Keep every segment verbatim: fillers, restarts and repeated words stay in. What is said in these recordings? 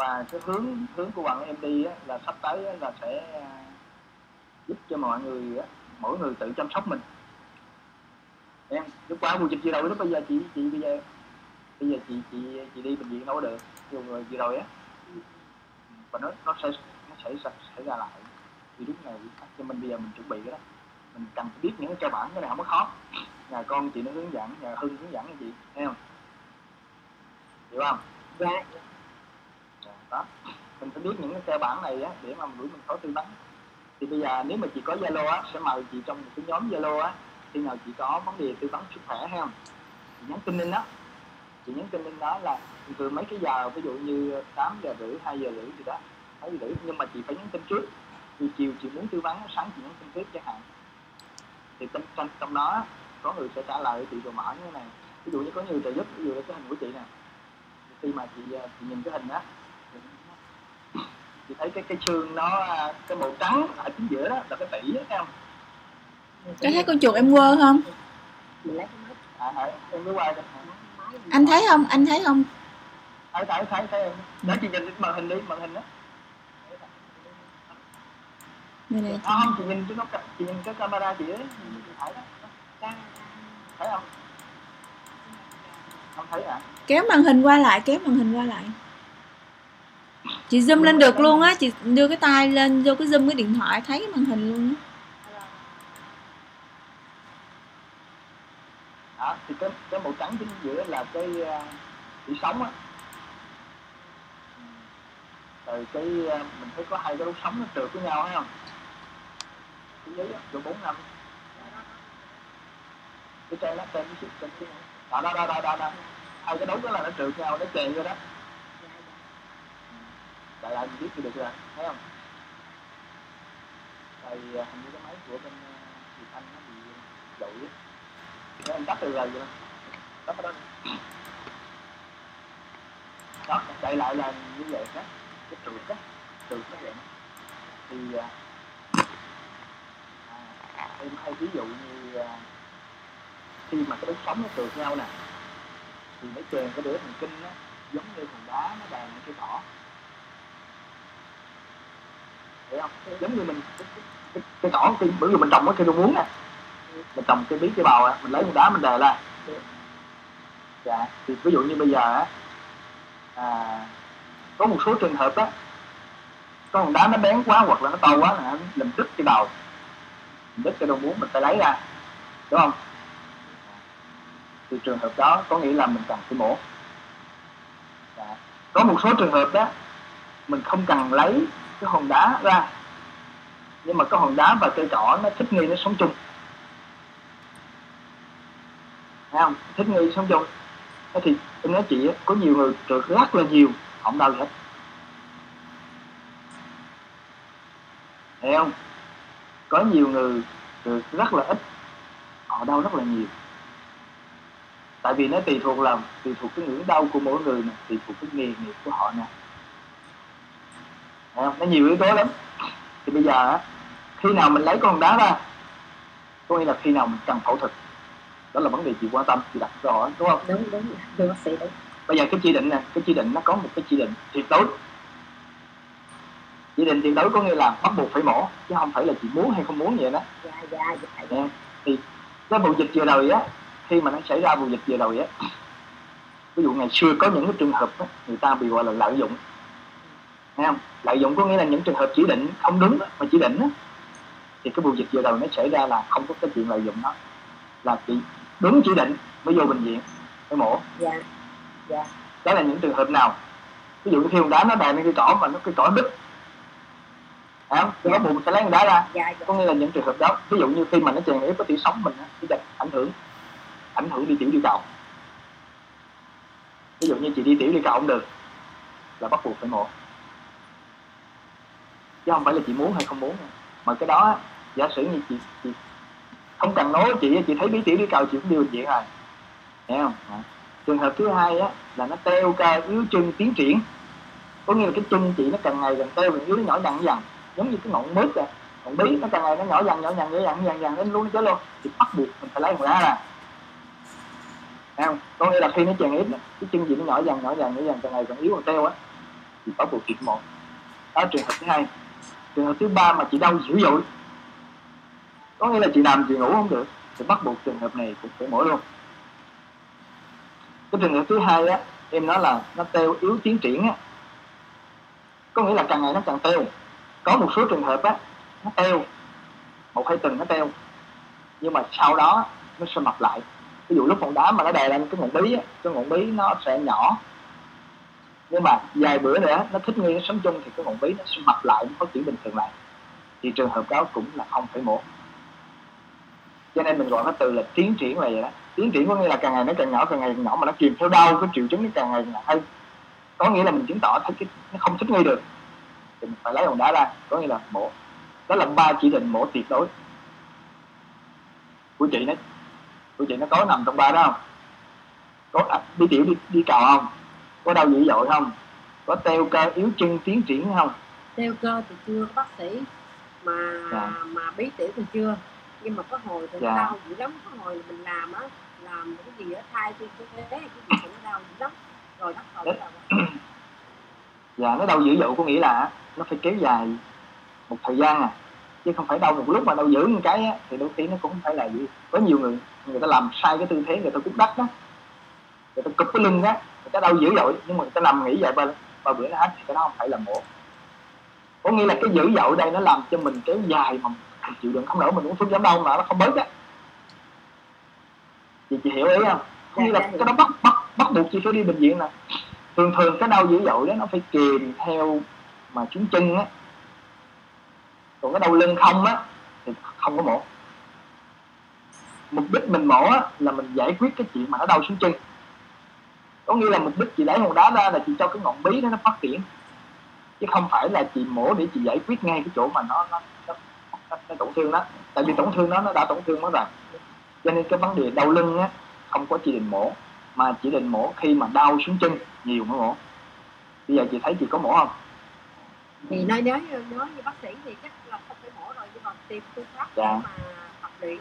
và cái hướng hướng của bạn em đi á, là sắp tới á, là sẽ giúp cho mọi người á, mỗi người tự chăm sóc mình. Em lúc qua mùa dịch vừa đầu lúc bây giờ chị chị bây giờ bây giờ chị chị chị đi bệnh viện đâu có được, nhiều người vừa rồi á, và nó nó sẽ nó sẽ xảy ra lại vì lúc này cho mình bây giờ mình chuẩn bị cái đó, mình cần phải biết những cái cơ bản, cái này không có khó. Nhà con chị nó hướng dẫn, nhà Hưng hướng dẫn cho chị, thấy không? Hiểu không? Dạ. Đó, mình phải biết những cái cơ bản này á để mà gửi mình có tư vấn. Thì bây giờ nếu mà chị có Zalo á, sẽ mời chị trong một cái nhóm Zalo á, khi nào chị có vấn đề tư vấn sức khỏe hay không, chị nhắn tin lên đó, chị nhắn tin lên đó là từ mấy cái giờ ví dụ như tám giờ rưỡi, hai giờ rưỡi gì đó, hai giờ rưỡi, nhưng mà chị phải nhắn tin trước, vì chiều chị muốn tư vấn, sáng chị nhắn tin trước chẳng hạn. Thì trong, trong, trong đó có người sẽ trả lời chị rồi mở như thế này, ví dụ như có nhiều trợ giúp, ví dụ là cái hình của chị nè, khi mà chị, chị nhìn cái hình đó, chị thấy cái cái xương nó cái màu trắng ở chính giữa đó là cái tỉ đó, thấy không? Có thấy con chuột em quơ không? À, em mới quay. Anh thấy không? Anh thấy không? Thấy thấy thấy thấy em. Đó chị nhìn màn hình đi, màn hình đó. Đây này. À, không, chị nhìn cái nó chị nhìn cái camera chị ấy, chị thấy đó. Thấy không? Không thấy à? Kéo màn hình qua lại, kéo màn hình qua lại. Chị zoom lên được luôn á, chị đưa cái tay lên, vô cái zoom cái điện thoại thấy cái màn hình luôn á. Đó, thì cái, cái màu trắng chính giữa là cái chỉ sống á, rồi cái mình thấy có hai cái đốt sống nó trượt với nhau, thấy không? Cái giấy rồi bốn năm cái trên nó trên cái trên cái đó đó đó đó đó hai cái đốt đó là nó trượt nhau, nó chèn vô đó, đại lại mình biết thì được rồi, thấy không? Rồi hình như cái máy của bên Việt Anh nó bị dội á. Để em tắt từ rồi vậy đó, đó, đó chạy lại là như vậy đó, cái trượt đó, trượt nó vậy. Thì à, em hay ví dụ như à, khi mà cái đốt sống nó trượt nhau nè, thì nó chèn cái đĩa thần kinh á, giống như hòn đá nó đàn cái cỏ, hiểu không? Giống như mình cái, cái, cái cỏ khi bữa giờ mình trồng cái cây rau muống nè, mình trồng cái bí cái bầu á, mình lấy con đá mình đè lên. Dạ, thì ví dụ như bây giờ á, à, có một số trường hợp á, có con đá nó bén quá hoặc là nó to quá là mình đứt cái đầu, mình đứt cái đầu muống mình phải lấy ra, đúng không? Thì trường hợp đó có nghĩa là mình cần phải mổ. Dạ. Có một số trường hợp đó mình không cần lấy cái hòn đá ra, nhưng mà cái hòn đá và cây cỏ nó thích nghi, nó sống chung. Thấy không? Thích nghi sống chung. Thế thì em nói chị có nhiều người trượt rất là nhiều, không đau gì hết, thấy không? Có nhiều người trượt rất là ít, họ đau rất là nhiều. Tại vì nó tùy thuộc làm, tùy thuộc cái ngưỡng đau của mỗi người nè, tùy thuộc cái nghề nghiệp của họ nè, thấy không? Nó nhiều yếu tố lắm. Thì bây giờ khi nào mình lấy con đá ra có nghĩa là khi nào mình cần phẫu thuật. Đó là vấn đề chị quan tâm, chị đặt câu hỏi, đúng không? Đúng, đúng, đúng bác sĩ, đúng. Bây giờ cái chỉ định nè, cái chỉ định nó có một cái chỉ định tuyệt đối. Chỉ định tuyệt đối có nghĩa là bắt buộc phải mổ, chứ không phải là chị muốn hay không muốn vậy đó. Dạ, dạ, dạ, dạ. Thì cái vụ dịch vừa rồi á, khi mà nó xảy ra vụ dịch vừa rồi á, ví dụ ngày xưa có những cái trường hợp á, người ta bị gọi là lợi dụng, thấy không? Lợi dụng có nghĩa là những trường hợp chỉ định không đúng mà chỉ định á, thì cái vụ dịch vừa rồi nó xảy ra là không có cái chuyện lợi dụng đó, là chị đúng chỉ định mới vô bệnh viện mới mổ. Dạ. Dạ. Đó là những trường hợp nào? Ví dụ như khi con đá nó đè lên cái cỏ mà nó cái cỏ đứt, phải không? Thì nó buộc mình phải lấy con đá ra. Dạ, dạ. Có nghĩa là những trường hợp đó. Ví dụ như khi mà nó chèn ép cái tiểu sống mình, cái dịch ảnh hưởng, ảnh hưởng đi tiểu đi cầu. Ví dụ như chị đi tiểu đi cầu không được, là bắt buộc phải mổ. Chứ không phải là chị muốn hay không muốn, mà cái đó giả sử như chị, chị không cần nói chị, chị thấy bí tiểu đi cầu chị cũng đi bệnh viện rồi, hiểu không? À. Trường hợp thứ hai á là nó teo cơ yếu chân tiến triển, có nghĩa là cái chân chị nó càng ngày càng teo, càng yếu, nó nhỏ dần dần, giống như cái ngọn mướt à, ngọn bí nó càng ngày nó nhỏ dần nhỏ dần nhỏ dần dần dần đến luôn nó chết luôn, thì bắt buộc mình phải lấy một lá ra, hiểu không? Có nghĩa là khi nó chèn ép, cái chân chị nó nhỏ dần nhỏ dần nhỏ dần càng ngày càng yếu, càng teo á, thì có bộ kiện một. Đó là trường hợp thứ hai. Trường hợp thứ ba mà chị đau dữ dội, có nghĩa là chị làm chị ngủ không được, thì bắt buộc trường hợp này cũng phải mổ luôn. Cái trường hợp thứ hai á, em nói là nó teo yếu tiến triển á, có nghĩa là càng ngày nó càng teo. Có một số trường hợp á, nó teo một hai tuần nó teo, nhưng mà sau đó nó sẽ mập lại. Ví dụ lúc hòn đá mà nó đè lên cái ngọn bí á, cái ngọn bí nó sẽ nhỏ, nhưng mà vài bữa nữa nó thích nghi, nó sống chung thì cái ngọn bí nó sẽ mập lại, nó phát triển bình thường lại. Thì trường hợp đó cũng là không phải mổ. Cho nên mình gọi nó từ là tiến triển là vậy đó. Tiến triển có nghĩa là càng ngày nó càng nhỏ, càng ngày càng nhỏ, mà nó kìm theo đau, cái triệu chứng nó càng ngày càng hay. Có nghĩa là mình chứng tỏ thấy cái nó không thích nghi được, thì mình phải lấy hòn đá ra, có nghĩa là mổ. Đó là ba chỉ định mổ tuyệt đối. Của chị nó, của chị nó có nằm trong ba đó không? Có à, đi tiểu đi, đi cào không? Có đau dữ dội không? Có teo cơ yếu chân tiến triển không? Teo cơ thì chưa có bác sĩ mà dạ. mà bí tiểu thì chưa, nhưng mà có hồi thì dạ. đau dữ lắm, có hồi là mình làm á, làm cái gì ở thai thì cái cái gì cũng đau dữ lắm, rồi bắt đầu là dạ nó đau dữ dội, có nghĩa là nó phải kéo dài một thời gian à, chứ không phải đau một lúc mà đau dữ một cái á, thì đôi khi nó cũng không phải là gì. Có nhiều người người ta làm sai cái tư thế, người ta cúp đất đó, người ta cụp cái lưng đó, người ta đau dữ dội, nhưng mà người ta nằm nghỉ vài ba ba bữa nó hết, thì nó không phải là mổ. Có nghĩa là cái dữ dội đây nó làm cho mình kéo dài mà mình chịu đựng không nổi, mình uống thuốc giảm đau mà nó không bớt á. Chị chị hiểu ý không? Có nghĩa là cái đó bắt bắt bắt buộc chị phải đi bệnh viện nè. Thường thường cái đau dữ dội đó nó phải kìm theo mà xuống chân á. Còn cái đau lưng không á thì không có mổ. Mục đích mình mổ á là mình giải quyết cái chuyện mà nó đau xuống chân. Có nghĩa là mục đích chị lấy hòn đá ra là chị cho cái ngọn bí đó nó phát triển, chứ không phải là chị mổ để chị giải quyết ngay cái chỗ mà nó nó, nó, nó, nó tổn thương đó. Tại vì tổn thương nó nó đã tổn thương nó rồi. Cho nên cái vấn đề đau lưng á không có chỉ định mổ, mà chỉ định mổ khi mà đau xuống chân nhiều mới mổ. Bây giờ chị thấy chị có mổ không? Thì nói nếu như, nếu như bác sĩ thì chắc là không phải mổ rồi, nhưng mà tìm phương pháp dạ. mà tập luyện.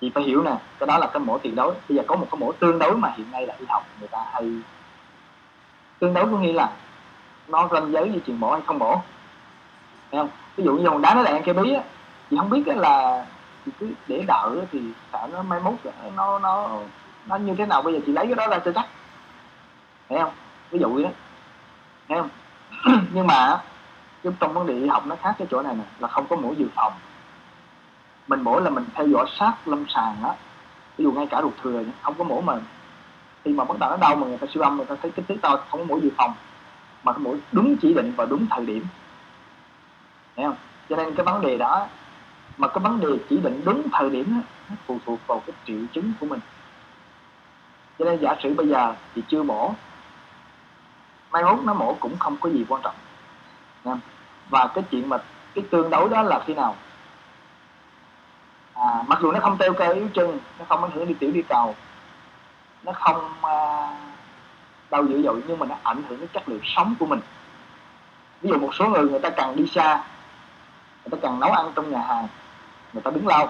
Chị phải hiểu nè, cái đó là cái mổ tuyệt đối. Bây giờ có một cái mổ tương đối mà hiện nay là y học người ta hay. Tương đối có nghĩa là nó ranh giới với chuyện mổ hay không mổ, thấy không? Ví dụ như hòn đá nó đạn cây bí á, chị không biết là chị cứ để đợi thì sợ nó mai mốt nó nó nó như thế nào, bây giờ chị lấy cái đó ra cho chắc, thấy không? Ví dụ vậy đó, thấy không? Nhưng mà trong trong vấn đề y học nó khác cái chỗ này nè, là không có mổ dự phòng. Mình mổ là mình theo dõi sát lâm sàng á, ví dụ ngay cả ruột thừa không có mổ, mà khi mà bắt đầu nó đau mà người ta siêu âm người ta thấy kích thước to, không có mổ dự phòng, mà mổ đúng chỉ định và đúng thời điểm, thấy không? Cho nên cái vấn đề đó, mà cái vấn đề chỉ định đúng thời điểm đó, nó phụ thuộc vào cái triệu chứng của mình. Cho nên giả sử bây giờ thì chưa mổ, mai mốt nó mổ cũng không có gì quan trọng. Và cái chuyện mà cái tương đối đó là khi nào à, mặc dù nó không teo cơ yếu chân, nó không ảnh hưởng đi tiểu đi cầu, nó không à, đau dữ dội, nhưng mà nó ảnh hưởng đến chất lượng sống của mình. Ví dụ một số người người ta cần đi xa, người ta cần nấu ăn trong nhà hàng, người ta đứng lâu,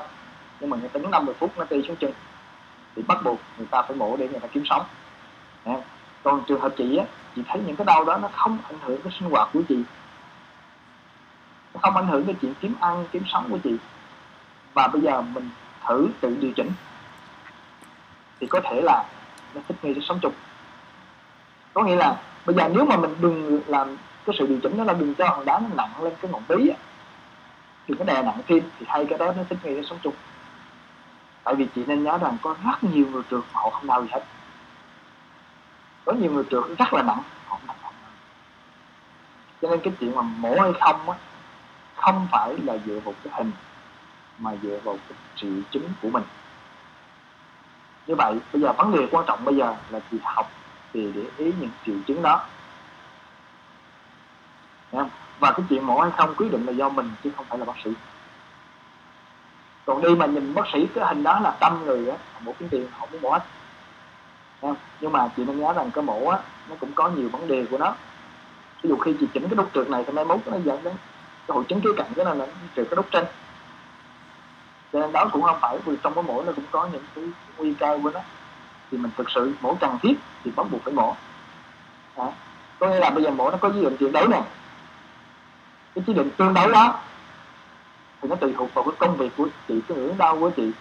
nhưng mà người ta đứng năm mươi phút nó tê xuống chân, thì bắt buộc người ta phải mổ để người ta kiếm sống. Còn trường hợp chị á, chị thấy những cái đau đó nó không ảnh hưởng cái sinh hoạt của chị, nó không ảnh hưởng cái chuyện kiếm ăn, kiếm sống của chị. Và bây giờ mình thử tự điều chỉnh, thì có thể là nó thích nghi với sống chung. Có nghĩa là bây giờ nếu mà mình đừng làm cái sự điều chỉnh đó, là đừng cho hòn đá nó nặng lên cái ngọn bí á, đừng có đè nặng thêm, thì thay cái đó nó thích nghi với sống chung. Tại vì chị nên nhớ rằng có rất nhiều người trượt mà họ không đau gì hết. Có nhiều người trượt rất là nặng, họ không nặng. Cho nên cái chuyện mà mổ hay không á, không phải là dựa vào cái hình, mà dựa vào cái triệu chứng của mình. Như vậy bây giờ vấn đề quan trọng bây giờ là chị học thì để ý những triệu chứng đó. Và cái chuyện mổ hay không quyết định là do mình, chứ không phải là bác sĩ. Còn đi mà nhìn bác sĩ cái hình đó là tâm người á, mổ kiếm tiền họ muốn mổ hết. Nhưng mà chị nên nhớ rằng cái mổ á, nó cũng có nhiều vấn đề của nó. Ví dụ khi chị chỉnh cái đốt trượt này thì mai mốt nó dẫn đến cái hội chứng kế cận, cái này là trượt cái đốt trên. Cho nên đó cũng không phải, vì trong cái mổ nó cũng có những cái nguy cơ của nó. Thì mình thực sự mổ cần thiết thì bắt buộc phải mổ. Có nghĩa là bây giờ mỗi nó có dữ định tuyệt đối nè. Cái chỉ định tương đối đó thì nó tùy thuộc vào cái công việc của chị, cái ngưỡng đau của chị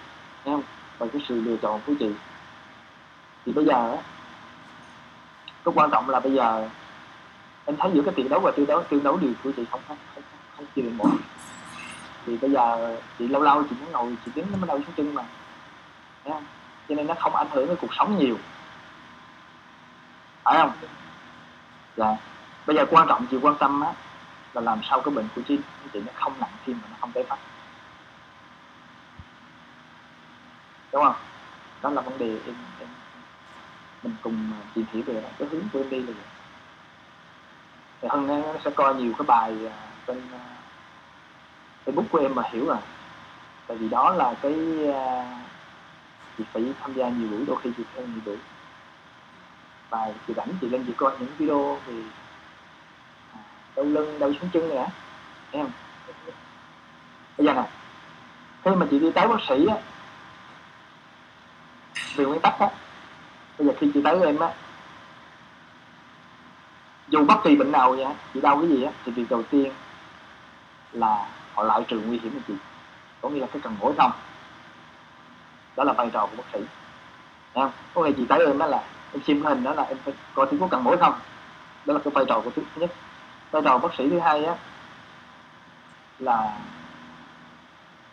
em, và cái sự lựa chọn của chị. Thì bây giờ cái quan trọng là bây giờ em thấy giữa cái tuyệt đối và tuyệt đối, tuyệt đối điều của chị không không không, không chịu được mỗi. Thì bây giờ chị lâu lâu chị muốn ngồi, chị tính nó mới đau xuống chân mà, thấy không? Cho nên nó không ảnh hưởng đến cuộc sống nhiều, phải không? Dạ. Bây giờ quan trọng chị quan tâm á là làm sao cái bệnh của chị, chị nó không nặng thêm mà nó không tái phát, đúng không? Đó là vấn đề em, em mình cùng tìm hiểu về cái hướng của em đi là gì. Thì Hân nó sẽ coi nhiều cái bài trên Facebook của em mà hiểu rồi. Tại vì đó là cái chị phải tham gia nhiều buổi, đôi khi chị theo nhiều buổi. Và chị rảnh chị lên chị coi những video về đau lưng, đau xuống chân này á, em. Bây giờ nè, khi mà chị đi tới bác sĩ á, về nguyên tắc á, bây giờ khi chị tới em á, dù bất kỳ bệnh nào vậy, chị đau cái gì á, thì việc đầu tiên là họ loại trừ nguy hiểm của chị, có nghĩa là cái cần mổ không. Đó là vai trò của bác sĩ, em. Có ngày chị tới em đó là em xem hình đó là em phải coi thứ có cần mổ không. Đó là cái vai trò của thứ nhất. Vai trò bác sĩ thứ hai á là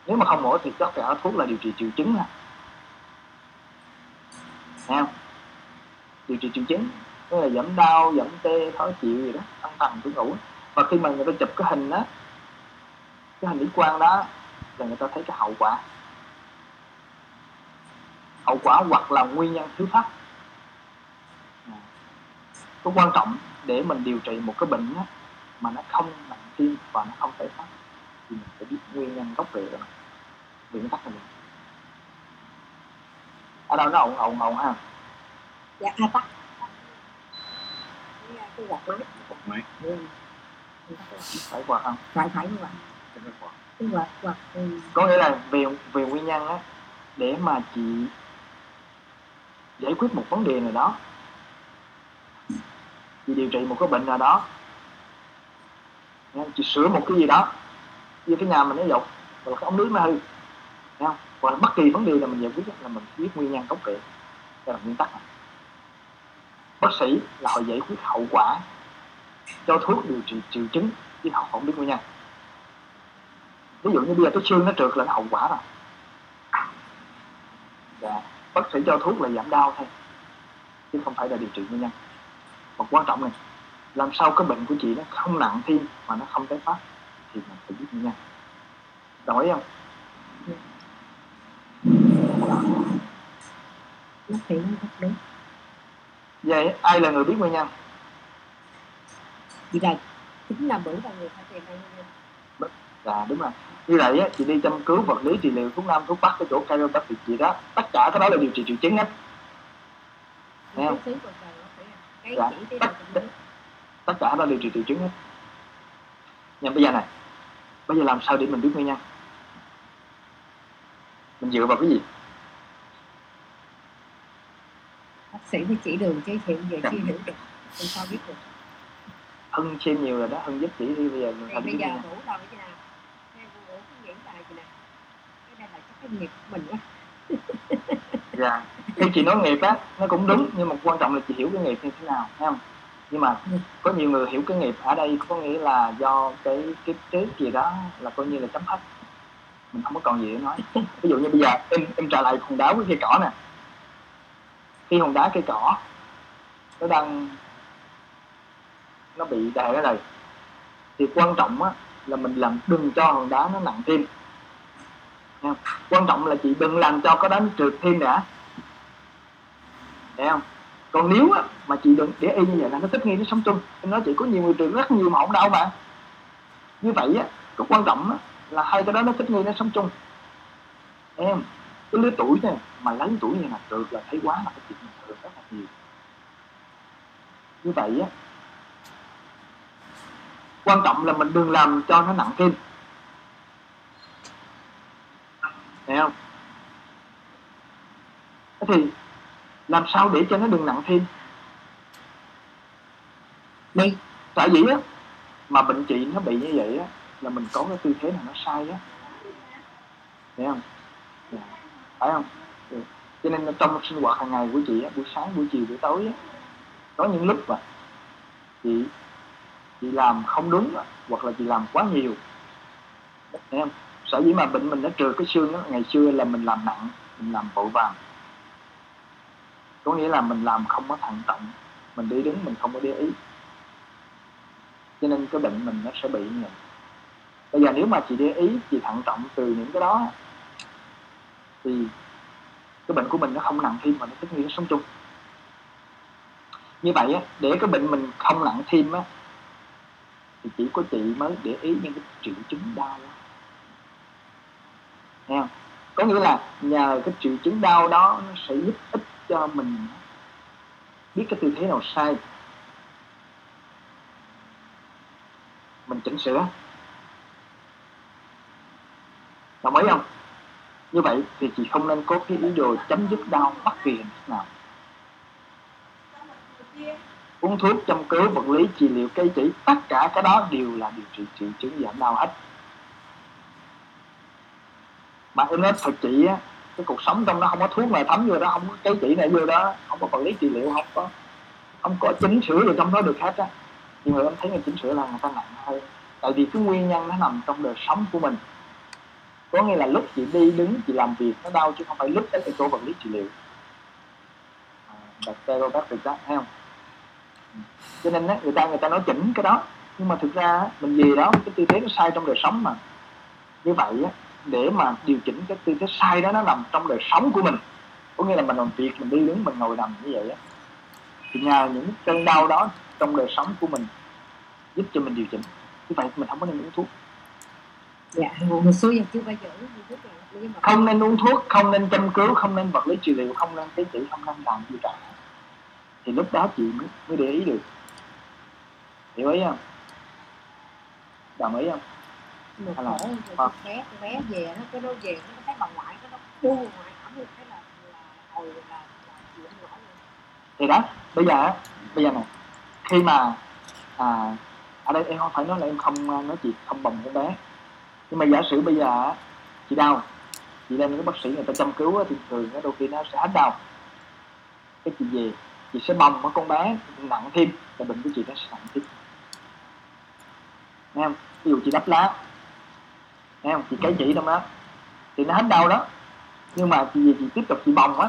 nếu mà không mổ thì tất cả thuốc là điều trị triệu chứng nè, thấy không? Điều trị triệu chứng tức là giảm đau, giảm tê, khó chịu gì đó, căng thẳng, buồn ngủ. Và khi mà người ta chụp cái hình đó, cái hình X quang đó là người ta thấy cái hậu quả, hậu quả hoặc là nguyên nhân thứ phát. Cái quan trọng để mình điều trị một cái bệnh đó, mà nó không nặng thêm và nó không tái phát thì mình phải biết nguyên nhân gốc rễ rồi. Vì nó tắt rồi. Ở đâu nó ồn ồn ồn ha? Dạ, à, tắt. Cái quạt máy. Quạt máy. Phải quạt không? Phải phải quạt. Cái quạt quạt. Có nghĩa là về về nguyên nhân á, để mà chị giải quyết một vấn đề nào đó, chị điều trị một cái bệnh nào đó, chị sửa một cái gì đó, như cái nhà mình nó dột hoặc là cái ống nước nó hư, thấy không? Hoặc là bất kỳ vấn đề là mình giải quyết là mình biết nguyên nhân gốc rễ. Đây là nguyên tắc này. Bác sĩ là họ giải quyết hậu quả cho thuốc điều trị triệu chứng, chứ họ không biết nguyên nhân. Ví dụ như bây giờ cái xương nó trượt là hậu quả rồi. Dạ. Bác sĩ cho thuốc là giảm đau thôi, chứ không phải là điều trị nguyên nhân. Và quan trọng này, làm sao cái bệnh của chị nó không nặng thêm mà nó không tái phát thì mình phải biết nguyên nhân. Đồng ý không? Bác sĩ đúng. Vậy ai là người biết nguyên nhân? Vì đây chính là bữa là người phải tìm ra nguyên nhân. Dạ đúng rồi. Như vậy á, chị đi châm cứu, vật lý trị liệu, thuốc nam, thuốc bắc, cái chỗ chiropractic thì chị đó, tất cả cái đó là điều trị triệu chứng hết. Nghe không? Dạ, tất, tất, tất cả đó điều trị triệu chứng hết. Nhưng bây giờ này, bây giờ làm sao để mình biết nguyên nhân? Mình dựa vào cái gì? Bác sĩ mới chỉ đường chứ hiện giờ dạ. Chưa hiểu được, làm sao biết được? Hưng xem nhiều rồi đó, Hưng giúp chỉ đi bây giờ. Thì bây giờ ngủ đầu như nào? Hay ngủ cái diễn tài gì nè? Cái này là cái nghiệp của mình quá. Dạ. Khi chị nói nghiệp á, nó cũng đúng, nhưng mà quan trọng là chị hiểu cái nghiệp như thế nào, thấy không? Nhưng mà có nhiều người hiểu cái nghiệp ở đây có nghĩa là do cái cái chết gì đó là coi như là chấm hết, mình không có còn gì để nói. Ví dụ như bây giờ em em trả lại hòn đá với cây cỏ nè, khi hòn đá cây cỏ nó đang nó bị đè ở đây thì quan trọng á là mình làm đừng cho hòn đá nó nặng thêm. Không? Quan trọng là chị đừng làm cho cái đó nó trượt thêm đã, thấy không? Còn nếu á, mà chị đừng để y như vậy là nó thích nghi nó sống chung. Em nói chị có nhiều người trượt rất nhiều mà không đau mà. Như vậy á, cái quan trọng á, là hai cái đó nó thích nghi nó sống chung. Em, cái lứa tuổi này mà lớn tuổi như là trượt là thấy quá là cái chuyện mình trượt rất là nhiều. Như vậy á, quan trọng là mình đừng làm cho nó nặng thêm. Thấy không? Thế thì làm sao để cho nó đừng nặng thêm? đi. Tại vì á, mà bệnh chị nó bị như vậy á, là mình có cái tư thế nào nó sai á, thấy không? Dạ. Phải không? Dạ. Cho nên trong sinh hoạt hàng ngày của chị á, buổi sáng, buổi chiều, buổi tối á, có những lúc mà chị chị làm không đúng á, hoặc là chị làm quá nhiều, thấy không? Sở dĩ mà bệnh mình nó trừ cái xương đó, ngày xưa là mình làm nặng, mình làm vội vàng, có nghĩa là mình làm không có thận trọng, mình đi đứng mình không có để ý, cho nên cái bệnh mình nó sẽ bị như vậy. Bây giờ nếu mà chị để ý, chị thận trọng từ những cái đó thì cái bệnh của mình nó không nặng thêm mà nó thích nghi, nó sống chung. Như vậy á, để cái bệnh mình không nặng thêm á, thì chỉ có chị mới để ý những cái triệu chứng đau đó. Nghe không? Có nghĩa là nhờ cái triệu chứng đau đó nó sẽ giúp ích cho mình biết cái tư thế nào sai, mình chỉnh sửa. Đồng ý không? Như vậy thì chị không nên có cái ý đồ chấm dứt đau bất kỳ hình thức nào. Uống thuốc, châm cứu, vật lý, trị liệu, cây chỉ, tất cả cái đó đều là điều trị triệu chứng giảm đau hết. Mà em nói thật chị á, cái cuộc sống trong đó không có thuốc này thấm vô đó, không có cái chỉ này vô đó, không có quản lý trị liệu, không có không có chỉnh sửa gì trong đó được hết á. Nhưng mà em thấy người chỉnh sửa là người ta nặng hơn, tại vì cái nguyên nhân nó nằm trong đời sống của mình. Có nghĩa là lúc chị đi đứng, chị làm việc nó đau, chứ không phải lúc đó thì cô vật lý trị liệu đặt tay vào các việc đó, thấy không? Cho nên á, người ta người ta nói chỉnh cái đó, nhưng mà thực ra mình gì đó cái tư thế nó sai trong đời sống mà. Như vậy á, để mà điều chỉnh cái tư thế sai đó, nó nằm trong đời sống của mình, có nghĩa là mình làm việc, mình đi đứng, mình ngồi nằm như vậy á, thì nhờ những cơn đau đó trong đời sống của mình giúp cho mình điều chỉnh. Như vậy mình không có nên uống thuốc. Dạ, một số giờ chưa bao giờ không nên uống thuốc, không nên châm cứu, không nên vật lý trị liệu, không nên cái chỉ, không nên làm gì cả, thì lúc đó chị mới, mới để ý được. Hiểu ý không? Đồng ý không? Một là con bé, bé về nó cái nó về nó thấy bà ngoại nó bu ngoại ẩm một cái là hồi là, là, là, là thì đó. Bây giờ bây giờ này khi mà à, ở đây em không phải nói là em không nói chị không bồng con bé, nhưng mà giả sử bây giờ chị đau, chị lên cái bác sĩ người ta chăm cứu thì thường đôi khi nó sẽ hết đau, cái chị về chị sẽ bồng ở con bé nặng thêm, là bệnh của chị nó sẽ nặng thêm. Nghe không? Ví dụ chị đắp lá, nghe không? Chị cái chỉ trong đó thì nó hết đau đó, nhưng mà chị về chị tiếp tục chị bồng á,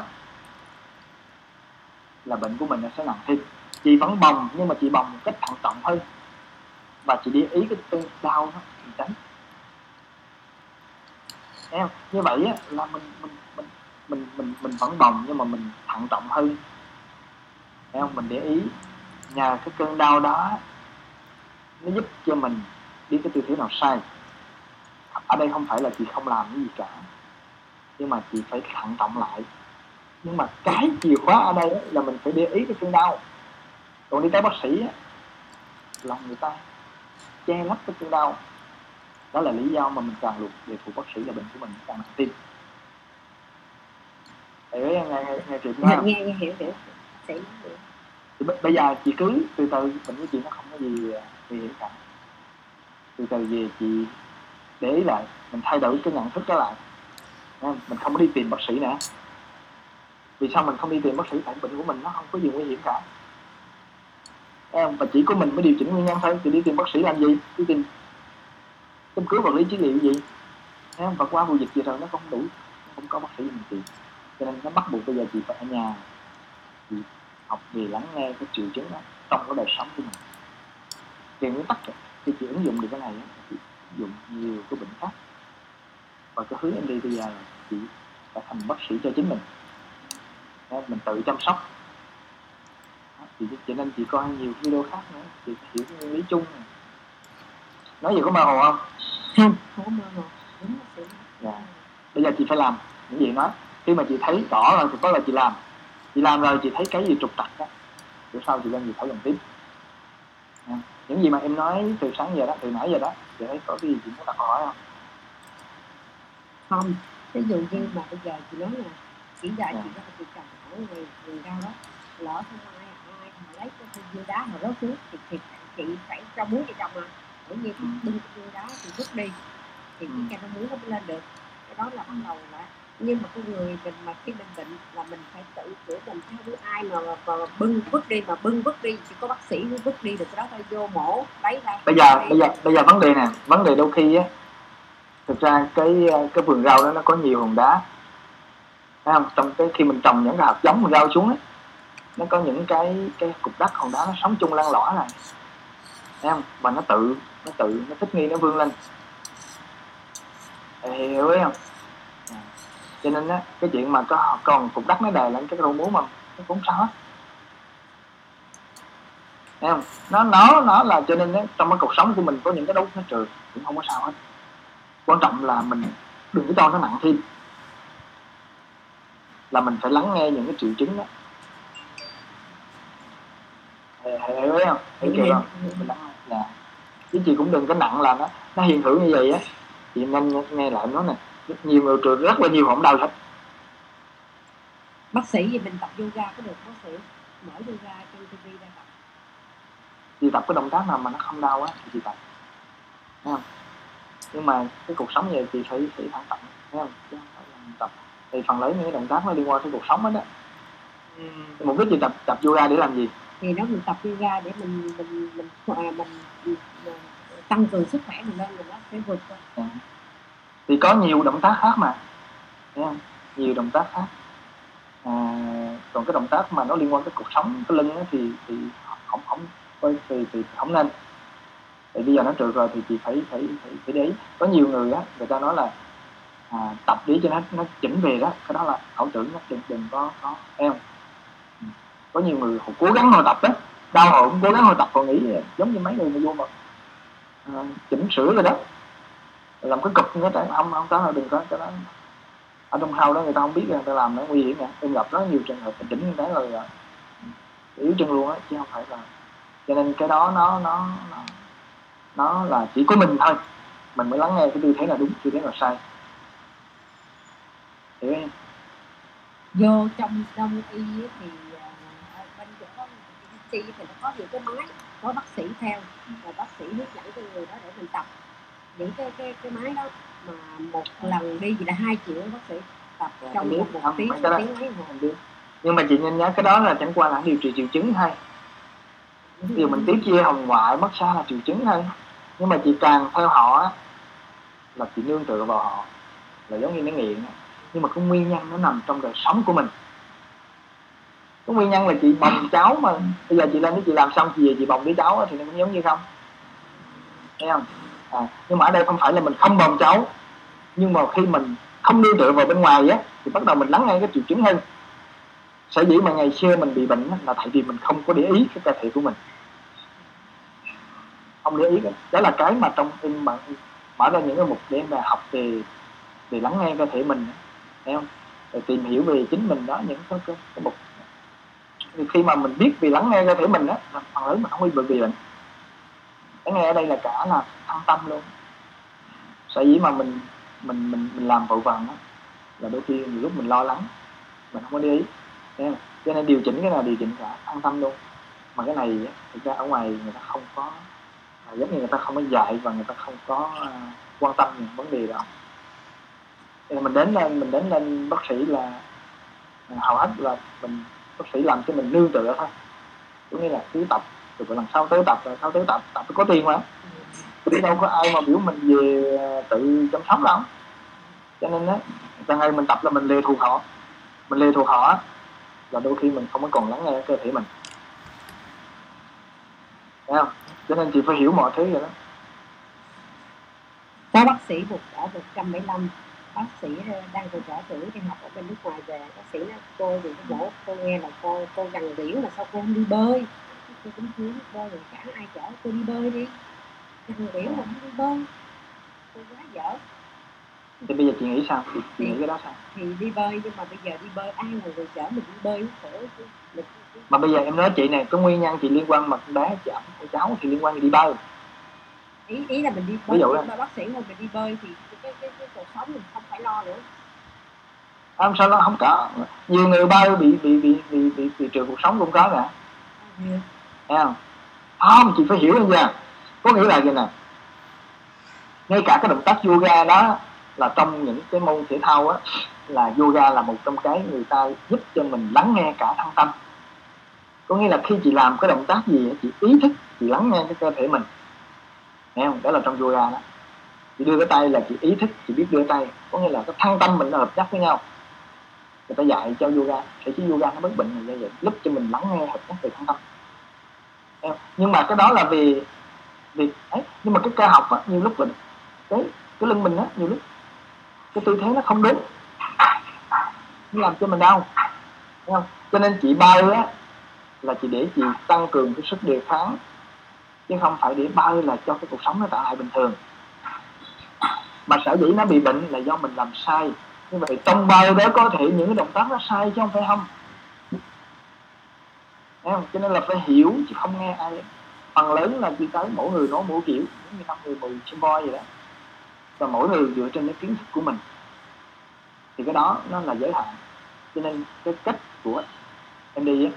là bệnh của mình nó sẽ nặng thêm. Chị vẫn bồng nhưng mà chị bồng một cách thận trọng hơn, và chị để ý cái cơn đau đó, chị tránh. Em, như vậy á, là mình mình mình mình mình mình vẫn bồng nhưng mà mình thận trọng hơn. Em, mình để ý nhờ cái cơn đau đó nó giúp cho mình biết cái tư thế nào sai. Ở đây không phải là chị không làm cái gì cả, nhưng mà chị phải thận trọng lại. Nhưng mà cái chìa khóa ở đây á, là mình phải để ý cái cơn đau. Còn đi tới bác sĩ á, là người ta che lấp cái cơn đau. Đó là lý do mà mình càng lục về phụ bác sĩ là bệnh của mình càng nặng tim. Để nghe, nghe, nghe chuyện đó không? Nghe, nghe, hiểu, hiểu. Thì bây giờ chị cứ từ từ, bệnh của chị nó không có gì nguy hiểm cả. Từ từ về chị để ý lại, mình thay đổi cái nhận thức đó lại. Mình không có đi tìm bác sĩ nữa. Vì sao mình không đi tìm bác sĩ? Tại bệnh của mình nó không có gì nguy hiểm cả. Em, và chỉ có mình mới điều chỉnh nguyên nhân thôi. Thì đi tìm bác sĩ làm gì? Đi tìm châm cứu, vật lý trị liệu gì, em, và qua vụ dịch gì rồi nó không đủ, không có bác sĩ làm gì, cho nên nó bắt buộc bây giờ chị phải ở nhà, chị học về lắng nghe cái triệu chứng đó trong cái đời sống của mình. Về nguyên tắc thì chị ứng dụng được cái này, chị ứng dụng nhiều cái bệnh khác, và cái hướng em đi bây giờ là chị phải thành bác sĩ cho chính mình, em, mình tự chăm sóc. Chị cho nên chị coi nhiều video khác nữa, chị hiểu nguyên lý chung này. Nói gì có mơ hồ không? Không, không có mơ hồ. Đúng rồi. Dạ. Bây giờ chị phải làm những gì nói. Khi mà chị thấy rõ rồi thì có là chị làm. Chị làm rồi chị thấy cái gì trục trặc á, bữa sau chị lên chị thảo luận tiếp. Dạ. Những gì mà em nói từ sáng giờ đó, từ nãy giờ đó, chị thấy có cái gì chị muốn đặt hỏi không? Không. Ví dụ như mà bây giờ chị nói là chỉ dạy dạ. Chị có thể cầm hỏi người, người ra đó, lỡ không ai, ai mà lấy cái viên đá mà rớt xuống thì thiệt. chị phải rau muối cho chồng mà tự nhiên bưng cái đó thì vứt đi thì cái cây rau muối nó mới lên được. Cái đó là bắt đầu là, nhưng mà cái người mình mà khi mình bệnh là mình phải tự chữa mình, chứ không ai mà, mà, mà bưng vứt đi mà bưng vứt đi chỉ có bác sĩ mới vứt đi được. Cái đó thôi vô mổ lấy ra. Bây giờ bây giờ bây giờ vấn đề nè, vấn đề đôi khi á, thực ra cái cái vườn rau đó nó có nhiều hòn đá, thấy không? Trong cái khi mình trồng những cái hạt giống rau xuống ấy, nó có những cái cái cục đất hòn đá nó sống chung lăn lõ này, thấy không? Và nó tự nó tự nó thích nghi, nó vươn lên, hiểu ý không? Cho nên á, cái chuyện mà có còn cục đất nó đè lên cái rau muống mà nó cũng sao hết, thấy không? Nó nó nó là cho nên á, trong cái cuộc sống của mình có những cái đốt nó trừ cũng không có sao hết. Quan trọng là mình đừng có cho nó nặng thêm, là mình phải lắng nghe những cái triệu chứng đó, hiểu không? Hiểu kìa không? Mình lắng nghe là chứ chị cũng đừng có nặng là nó nó hiện hữu như vậy á. Chị nên nghe lại nó nè, nhiều người trượt rất là nhiều hổng đau hết. Bác sĩ thì mình tập yoga có được, bác sĩ mở yoga trên ti vi ra tập. Chị tập cái động tác nào mà nó không đau á thì chị tập, thấy không? Nhưng mà cái cuộc sống này chị phải phải thẳng tập, thấy không? Chứ không phải là mình tập thì phần lấy những cái động tác nó liên quan tới cuộc sống hết á. Ừ. Một cái gì tập tập yoga để làm gì? Thì nó mình tập yoga để mình mình mình mình, mình, mình, mình tăng cường sức khỏe mình lên rồi nó sẽ vượt qua. Ừ. Thì có nhiều động tác khác mà, thấy không? Nhiều động tác khác. À, còn cái động tác mà nó liên quan tới cuộc sống, cái lưng thì thì không không quay thì thì không nên. Thì bây giờ nó trượt rồi thì chị phải phải phải, phải để ý. Có nhiều người á, người ta nói là à, tập để cho nó nó chỉnh về đó, cái đó là ảo tưởng, nó đừng đừng có có em. Có nhiều người họ cố gắng họ tập đấy, đau họ cũng cố gắng họ tập, họ nghĩ giống như mấy người mà vô mà à, chỉnh sửa rồi đó, làm cái cục như thế, không không có, đừng có cái đó. Ở trong hao đó người ta không biết, người ta làm nó nguy hiểm nè. Em gặp rất nhiều trường hợp chỉnh như thế rồi yếu chân luôn á, chứ không phải là. Cho nên cái đó nó nó, nó nó là chỉ có mình thôi, mình mới lắng nghe cái tư thế là đúng, tư thế là sai, hiểu em? Vô trong đông y thì uh, bên chỗ y thì nó có những cái máy, có bác sĩ theo, rồi bác sĩ hướng dẫn cho người đó để mình tập những cái cái cái máy đó, mà một lần đi gì là hai triệu bác sĩ tập dạ, trong một, một tiếng, tiếng mấy tiếng. Nhưng mà chị nên nhớ cái đó là chẳng qua là điều trị triệu chứng thôi. Điều mình tiếp chia hồng ngoại mất xa là triệu chứng thôi, nhưng mà chị càng theo họ á, là chị nương tựa vào họ, là giống như nó nghiện á. Nhưng mà cái nguyên nhân nó nằm trong đời sống của mình. Cái nguyên nhân là chị bồng cháu mà bây giờ chị lên đó chị làm xong chị về chị bồng đứa cháu á, thì nó cũng giống như không, thấy không? À, nhưng mà ở đây không phải là mình không bồng cháu, nhưng mà khi mình không nương tựa vào bên ngoài á, thì bắt đầu mình lắng nghe cái triệu chứng hơn. Sở dĩ mà ngày xưa mình bị bệnh là tại vì mình không có để ý cái cơ thể của mình, không để ý. Đó là cái mà trong em bạn mở ra những cái mục để em học về về lắng nghe cơ thể mình, thấy không? Để tìm hiểu về chính mình đó, những cái cái, cái mục. Thì khi mà mình biết về lắng nghe cơ thể mình đó, là phần lớn mình không bị bệnh. Lắng nghe ở đây là cả là thân tâm luôn. Sở dĩ mà mình mình mình mình làm vội vàng đó, là đôi khi nhiều lúc mình lo lắng, mình không có để ý. Cho nên điều chỉnh cái nào điều chỉnh cả an tâm luôn. Mà cái này thực ra ở ngoài người ta không có, giống như người ta không có dạy và người ta không có quan tâm những vấn đề đó. Cho nên mình đến lên mình đến lên bác sĩ là hầu hết là mình bác sĩ làm cho mình nương tựa thôi. Có nghĩa là cứ tập rồi lần sau tới tập, rồi sau tới tập, tập có tiền mà. Chứ đâu có ai mà biểu mình về tự chăm sóc đâu. Cho nên á, càng ngày mình tập là mình lệ thuộc họ, mình lệ thuộc họ là đôi khi mình không có còn lắng nghe cơ thể mình, thấy không? Cho nên chị phải hiểu mọi thứ vậy đó. Có bác sĩ một ở một trăm bảy mươi lăm, bác sĩ đang còn trẻ tuổi đi học ở bên nước ngoài về, bác sĩ nói cô đừng có dỗ, cô nghe là cô cô gần biển là sao cô không đi bơi? Cô cũng chưa biết bơi rồi, chẳng ai chở cô đi bơi đi, gần biển mà không đi bơi, cô quá dở. Thì bây giờ chị nghĩ sao? Chị, chị nghĩ cái đó sao? Thì đi bơi, nhưng mà bây giờ đi bơi ai mà người chở mình đi bơi khổ chứ. Mình... Mà bây giờ em nói chị này, có nguyên nhân chị liên quan mà bé chở cháu thì liên quan đi bơi. Ý ý là mình đi bơi, ví dụ mà bác sĩ ngồi mình đi bơi thì cái cái cái cuộc sống mình không phải lo nữa. Không sao nó không có. Nhiều người bơi bị bị bị bị bị, bị trừ cuộc sống cũng có nè. Thấy không? Không, chị phải hiểu anh nha. Có nghĩa là vậy nè, ngay cả cái động tác yoga đó, là trong những cái môn thể thao á, là yoga là một trong cái người ta giúp cho mình lắng nghe cả thân tâm. Có nghĩa là khi chị làm cái động tác gì, chị ý thức, chị lắng nghe cái cơ thể mình, nghe không? Đó là trong yoga đó. Chị đưa cái tay là chị ý thức, chị biết đưa tay. Có nghĩa là cái thân tâm mình nó hợp nhất với nhau. Người ta dạy cho yoga, thể chứ yoga nó bất bệnh là như vậy, giúp cho mình lắng nghe hợp nhất về thân tâm. Nhưng mà cái đó là vì, vì ấy, nhưng mà cái ca học á, nhiều lúc mình cái, cái lưng mình á, nhiều lúc cái tư thế nó không đúng, nó làm cho mình đau, thấy không? Cho nên chị bơi á là chị để chị tăng cường cái sức đề kháng, chứ không phải để bơi là cho cái cuộc sống nó trở lại bình thường. Mà sở dĩ nó bị bệnh là do mình làm sai. Như vậy trong bơi đó có thể những cái động tác nó sai chứ không phải không, thấy không? Cho nên là phải hiểu, chứ không nghe ai ấy. Phần lớn là chị tới mỗi người nói mỗi kiểu, như năm người mười chim voi vậy đó, và mỗi người dựa trên cái kiến thức của mình, thì cái đó nó là giới hạn. Cho nên cái cách của em đi á,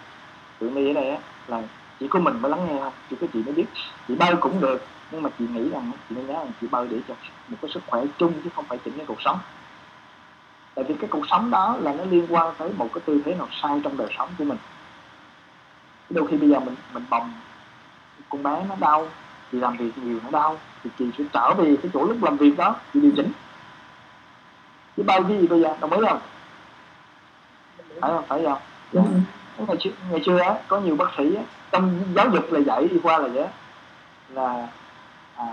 tụi em đi ở đây á, là chỉ có mình mới lắng nghe không, chỉ có chị mới biết. Chị bơi cũng được, nhưng mà chị nghĩ rằng chị nên nhớ rằng chị bơi để cho một cái sức khỏe chung, chứ không phải chỉnh cái cuộc sống. Tại vì cái cuộc sống đó là nó liên quan tới một cái tư thế nào sai trong đời sống của mình. Đôi khi bây giờ mình mình bồng con bé nó đau, chị làm việc nhiều nó đau, thì chị sẽ trở về cái chỗ lúc làm việc đó, chị điều chỉnh. Chứ bao cái gì bây giờ, đồng ý không? Phải không? Phải không? Dạ. Ừ. Ngày, ngày xưa á, có nhiều bác sĩ á, trong giáo dục là dạy đi qua là vậy á, là à,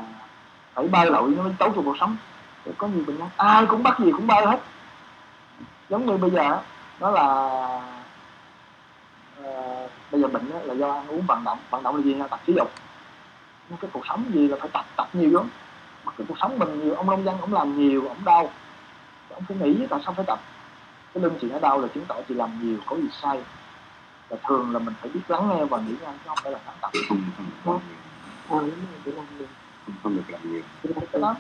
phải bơi lội nó mới tấu trong cuộc sống. Thì có nhiều bệnh nhân, ai cũng bắt gì cũng bơi hết. Giống như bây giờ, đó là à, bây giờ bệnh là do ăn uống vận động. Vận động là gì? Là tập thể dục. Nhưng cái cuộc sống gì là phải tập, tập nhiều lắm. Mà cái cuộc sống mình nhiều, ông nông dân ông làm nhiều, ông đau, ông cứ nghĩ tại sao phải tập. Cái lưng chị nó đau là chứng tỏ chị làm nhiều, có gì sai. Và thường là mình phải biết lắng nghe và nghĩ ngay, chứ không phải là lắng tập. Không, không, không, không được làm nhiều. Cái đó,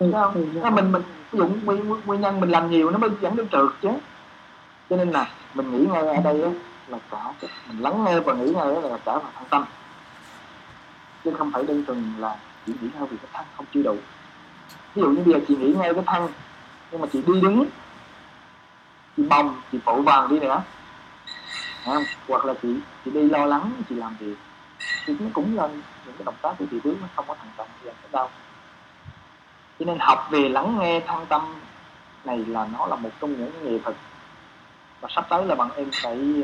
cái đó, cái mình, mình ví dụ nguyên, nguyên nhân mình làm nhiều nó mới dẫn đến trượt chứ. Cho nên là mình nghĩ ngay ở đây á, là cả, mình lắng nghe và nghĩ ngay là cả vào thân tâm, chứ không phải đơn thuần là chị nghĩ ngay vì cái thân không chưa đủ. Ví dụ như bây giờ chị nghĩ ngay cái thân, nhưng mà chị đi đứng, chị bồng, chị vội vàng đi nữa, thấy không? Hoặc là chị chị đi lo lắng, chị làm việc, thì nó cũng là những cái động tác của chị bước nó không có thành công, thì làm cái đau. Cho nên học về lắng nghe thân tâm này là nó là một trong những nghệ thuật. Và sắp tới là bạn em phải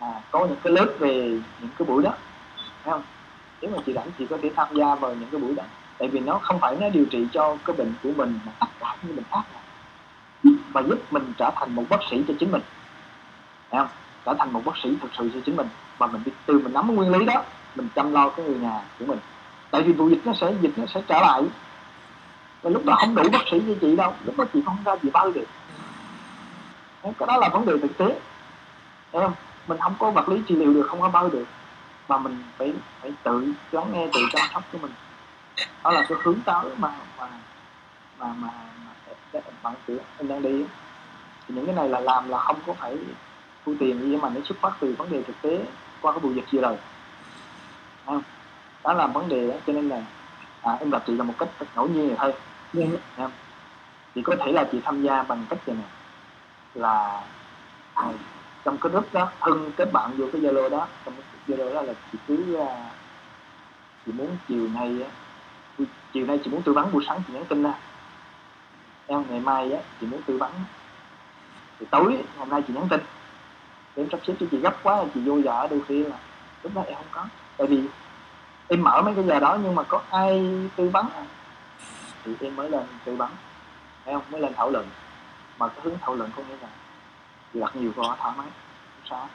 à, có những cái lớp về những cái buổi đó, thấy không? Nếu mà chị rảnh chị có thể tham gia vào những cái buổi đó. Tại vì nó không phải nó điều trị cho cái bệnh của mình mà tất cả những bệnh khác, mà giúp mình trở thành một bác sĩ cho chính mình, thấy không? Trở thành một bác sĩ thực sự cho chính mình. Và mình từ mình nắm nguyên lý đó, mình chăm lo cái người nhà của mình. Tại vì vụ dịch nó sẽ dịch nó sẽ trở lại, và lúc đó không đủ bác sĩ như chị đâu, lúc đó chị không ra chị bao được. Cái đó là vấn đề thực tế, thấy không? Mình không có vật lý trị liệu được, không có bao được, mà mình phải phải tự lắng nghe, tự chăm sóc của mình. Đó là cái hướng tới mà mà mà mà bạn chị em đang đi. Thì những cái này là làm là không có phải thu tiền gì, mà nó xuất phát từ vấn đề thực tế qua cái vụ dịch gì rồi, không? Đó là vấn đề đó. Cho nên là à, em gặp chị là một cách ngẫu nhiên thôi, yeah. Không? Chị có thể là chị tham gia bằng cách gì này là à, trong cái group đó, thân kết bạn vô cái Zalo đó, trong cái Zalo đó là chị cứ uh, chị muốn chiều nay uh, chiều nay chị muốn tư vấn buổi sáng chị nhắn tin ra, em ngày mai á, chị muốn tư vấn thì tối hôm nay chị nhắn tin để em sắp xếp cho chị. Gấp quá chị vô giờ đôi khi là lúc đó em không có, tại vì em mở mấy cái giờ đó nhưng mà có ai tư vấn thì em mới lên tư vấn, em mới lên thảo luận. Mà cái hướng thảo luận có nghĩa là chị đặt nhiều câu hỏi thoải mái, sao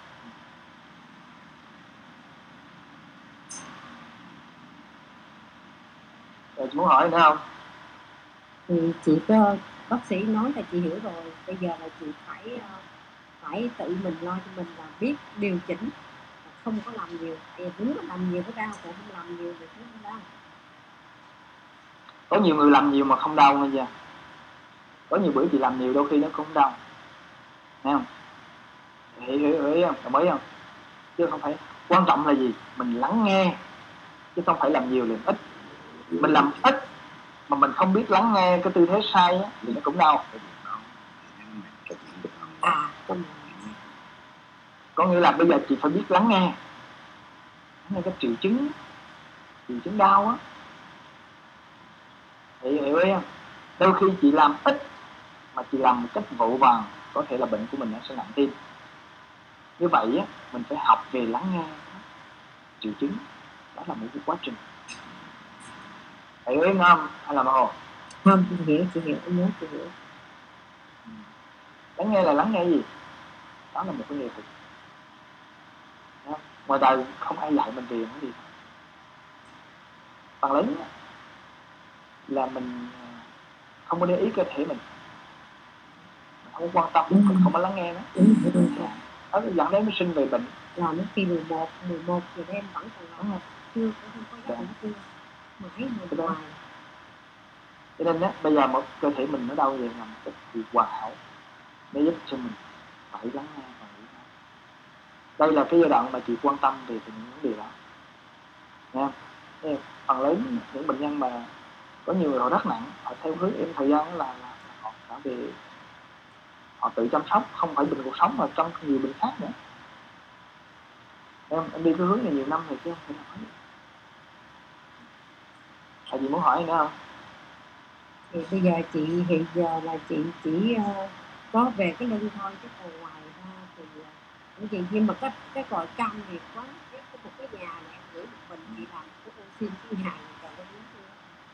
rồi chị muốn hỏi nữa không? Thì chị có bác sĩ nói là chị hiểu rồi, bây giờ là chị phải phải tự mình lo cho mình là biết điều chỉnh, không có làm nhiều. Thì đúng là làm nhiều có đau, cũng không làm nhiều thì cũng không đau. Có nhiều người làm nhiều mà không đau ngay giờ. Có nhiều bữa chị làm nhiều đôi khi nó cũng đau, nghe không? Hiểu hiểu hiểu không? Đồng ý không? Chứ không phải Quan trọng là gì? Mình lắng nghe, chứ không phải làm nhiều liền ít. Mình làm ít mà mình không biết lắng nghe, cái tư thế sai á, thì nó cũng đau. Có nghĩa là bây giờ chị phải biết lắng nghe, lắng nghe cái triệu chứng, triệu chứng đau á, thì hiểu ý không? Đôi khi chị làm ít mà chị làm một cách vội vàng, có thể là bệnh của mình nó sẽ nặng thêm. Như vậy á, mình phải học về lắng nghe triệu chứng, đó là một cái quá trình. Hiểu ý không? Hay là màu? Không, chị hiểu, chị hiểu, chị hiểu, chị hiểu. Lắng nghe là lắng nghe gì? Đó là một cái nghệ thuật. Ngoài đời không ai dạy mình về cái gì. Phần lớn là mình không có để ý cơ thể mình, mình không có quan tâm, mình không có lắng nghe nữa. Ừ. Đó dẫn đến mới sinh về bệnh. Là lúc khi mười một, mười một thì em vẫn còn nói chưa, không có giác cũng chưa. Cho nên á, bây giờ một cơ thể mình ở đâu vậy là một cái việc hoàn hảo để giúp cho mình phải lắng nghe và hiểu. Đây là cái giai đoạn mà chị quan tâm về những điều đó. Nha. Phần lớn những bệnh nhân mà có nhiều người họ rất nặng, họ theo hướng em thời gian là, là họ đã bị, họ tự chăm sóc, không phải bệnh cuộc sống mà trong nhiều bệnh khác nữa. Em, em đi cái hướng này nhiều năm rồi chứ không phải hỏi. Tại vì muốn hỏi nữa không? Thì bây giờ chị hiện giờ là chị chỉ uh, có về cái lưng thôi, chứ còn ngoài ra thì cái gì nhưng mà cái cái gọi căng thì có có một cái nhà này em gửi một mình chị làm cái ô xin cái nhà này trời ơi.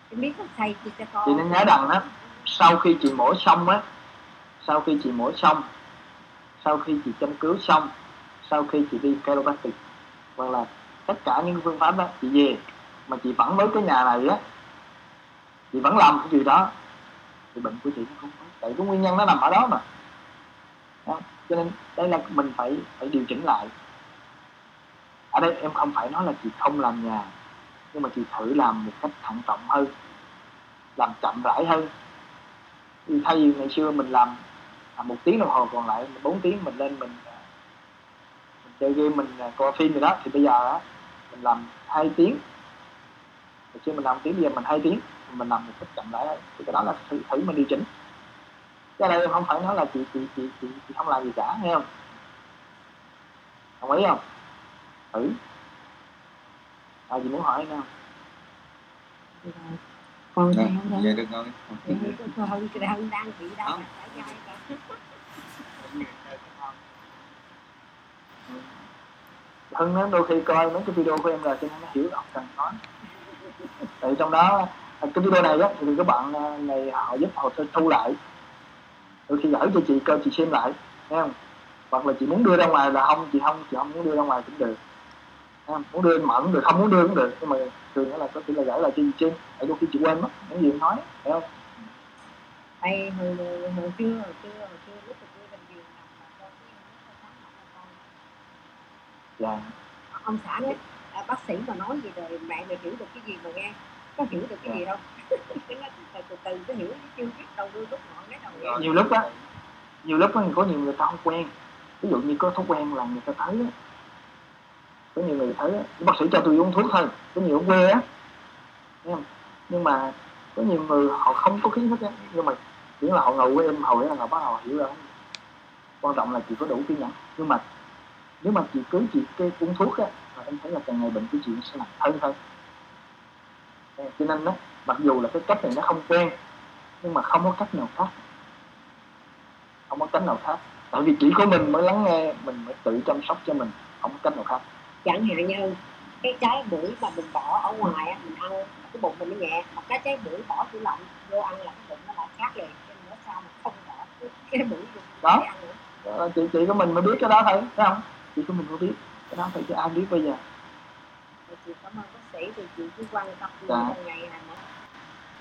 Em biết có xây chị cho con. Chị nên nhớ rằng á, sau khi chị mổ xong á, sau khi chị mổ xong, sau khi chị châm cứu xong, sau khi chị đi chiropractic hoặc là tất cả những phương pháp đó, chị về mà chị vẫn với cái nhà này á, chị vẫn làm cái gì đó thì bệnh của chị nó không có, tại cái nguyên nhân nó nằm ở đó mà đó. Cho nên đây là mình phải phải điều chỉnh lại. Ở đây em không phải nói là chị không làm nhà, nhưng mà chị thử làm một cách thận trọng hơn, làm chậm rãi hơn. Thì thay vì ngày xưa mình làm một tiếng đồng hồ, còn lại bốn tiếng mình lên mình, mình chơi game, mình coi phim rồi đó, thì bây giờ đó, mình làm hai tiếng. Ngày xưa mình làm một tiếng, bây giờ mình hai tiếng, mình làm một cách chậm rãi hơn. Thì cái đó là thử, thử mình điều chỉnh. Cái này không phải nói là chị chị chị chị, chị không làm gì cả, nghe không? Đồng ý không? Thử. À, chị muốn hỏi nào? Con đang dạ, được rồi. Đang đang bị đau Hưng nó đôi khi coi mấy cái video của em rồi cho nên nó hiểu, nó cần nói. Tại trong đó cái video này á, thì các bạn này họ giúp họ thu lại, đôi khi gửi cho chị coi, chị xem lại, thấy không? Hoặc là chị muốn đưa ra ngoài là không, chị không, chị không muốn đưa ra ngoài cũng được. Muốn đưa mà cũng được, không muốn đưa cũng được, nhưng mà thường là có thể là gửi lại cho chị trên, tại đôi khi chị quên mất những gì em nói, phải không? Hay hồi hồi hồi trưa hồi trưa hồi trưa lúc mà tôi làm việc là con cái nó sáng mặt là con. Dạ. Ông xã đấy, bác sĩ mà nói gì rồi mẹ mày hiểu được cái gì mà nghe, có hiểu được cái dạ. gì đâu? Cái nó từ từ từ nó hiểu chứ chưa biết đâu đưa lúc ngọn cái đầu. Dạ. Nhiều lúc á, nhiều lúc á có nhiều người ta không quen, ví dụ như có thói quen là người ta thấy á. Có nhiều người thấy bác sĩ cho tôi uống thuốc thôi, có nhiều ở quê á, nhưng mà có nhiều người họ không có kiến thức á, nhưng mà chỉ là họ ngồi với em hồi là họ bắt đầu hiểu rồi. Quan trọng là chị có đủ kiên nhẫn, nhưng mà nếu mà chị cứ chị cái uống thuốc á, là em thấy là càng ngày bệnh của chị sẽ nặng hơn thôi. Cho nên đó, mặc dù là cái cách này nó không quen, nhưng mà không có cách nào khác, không có cách nào khác, tại vì chỉ có mình mới lắng nghe, mình mới tự chăm sóc cho mình, không có cách nào khác. Chẳng hạn như cái trái bưởi mà mình bỏ ở ngoài á, mình ăn cái bụng mình nó nhẹ, mà cái trái bưởi bỏ tủ lạnh vô ăn là cái bụng nó lại khác liền, cho nên sao mà không bỏ cái, cái bưởi vô đó ăn nữa. Đó, chị chị của mình mới biết cái đó thôi, thấy không? Chị của mình mới biết cái đó thôi, chứ ai biết bây giờ. Chị cảm ơn bác sĩ vì chị cứ quan tâm như ngày này nữa.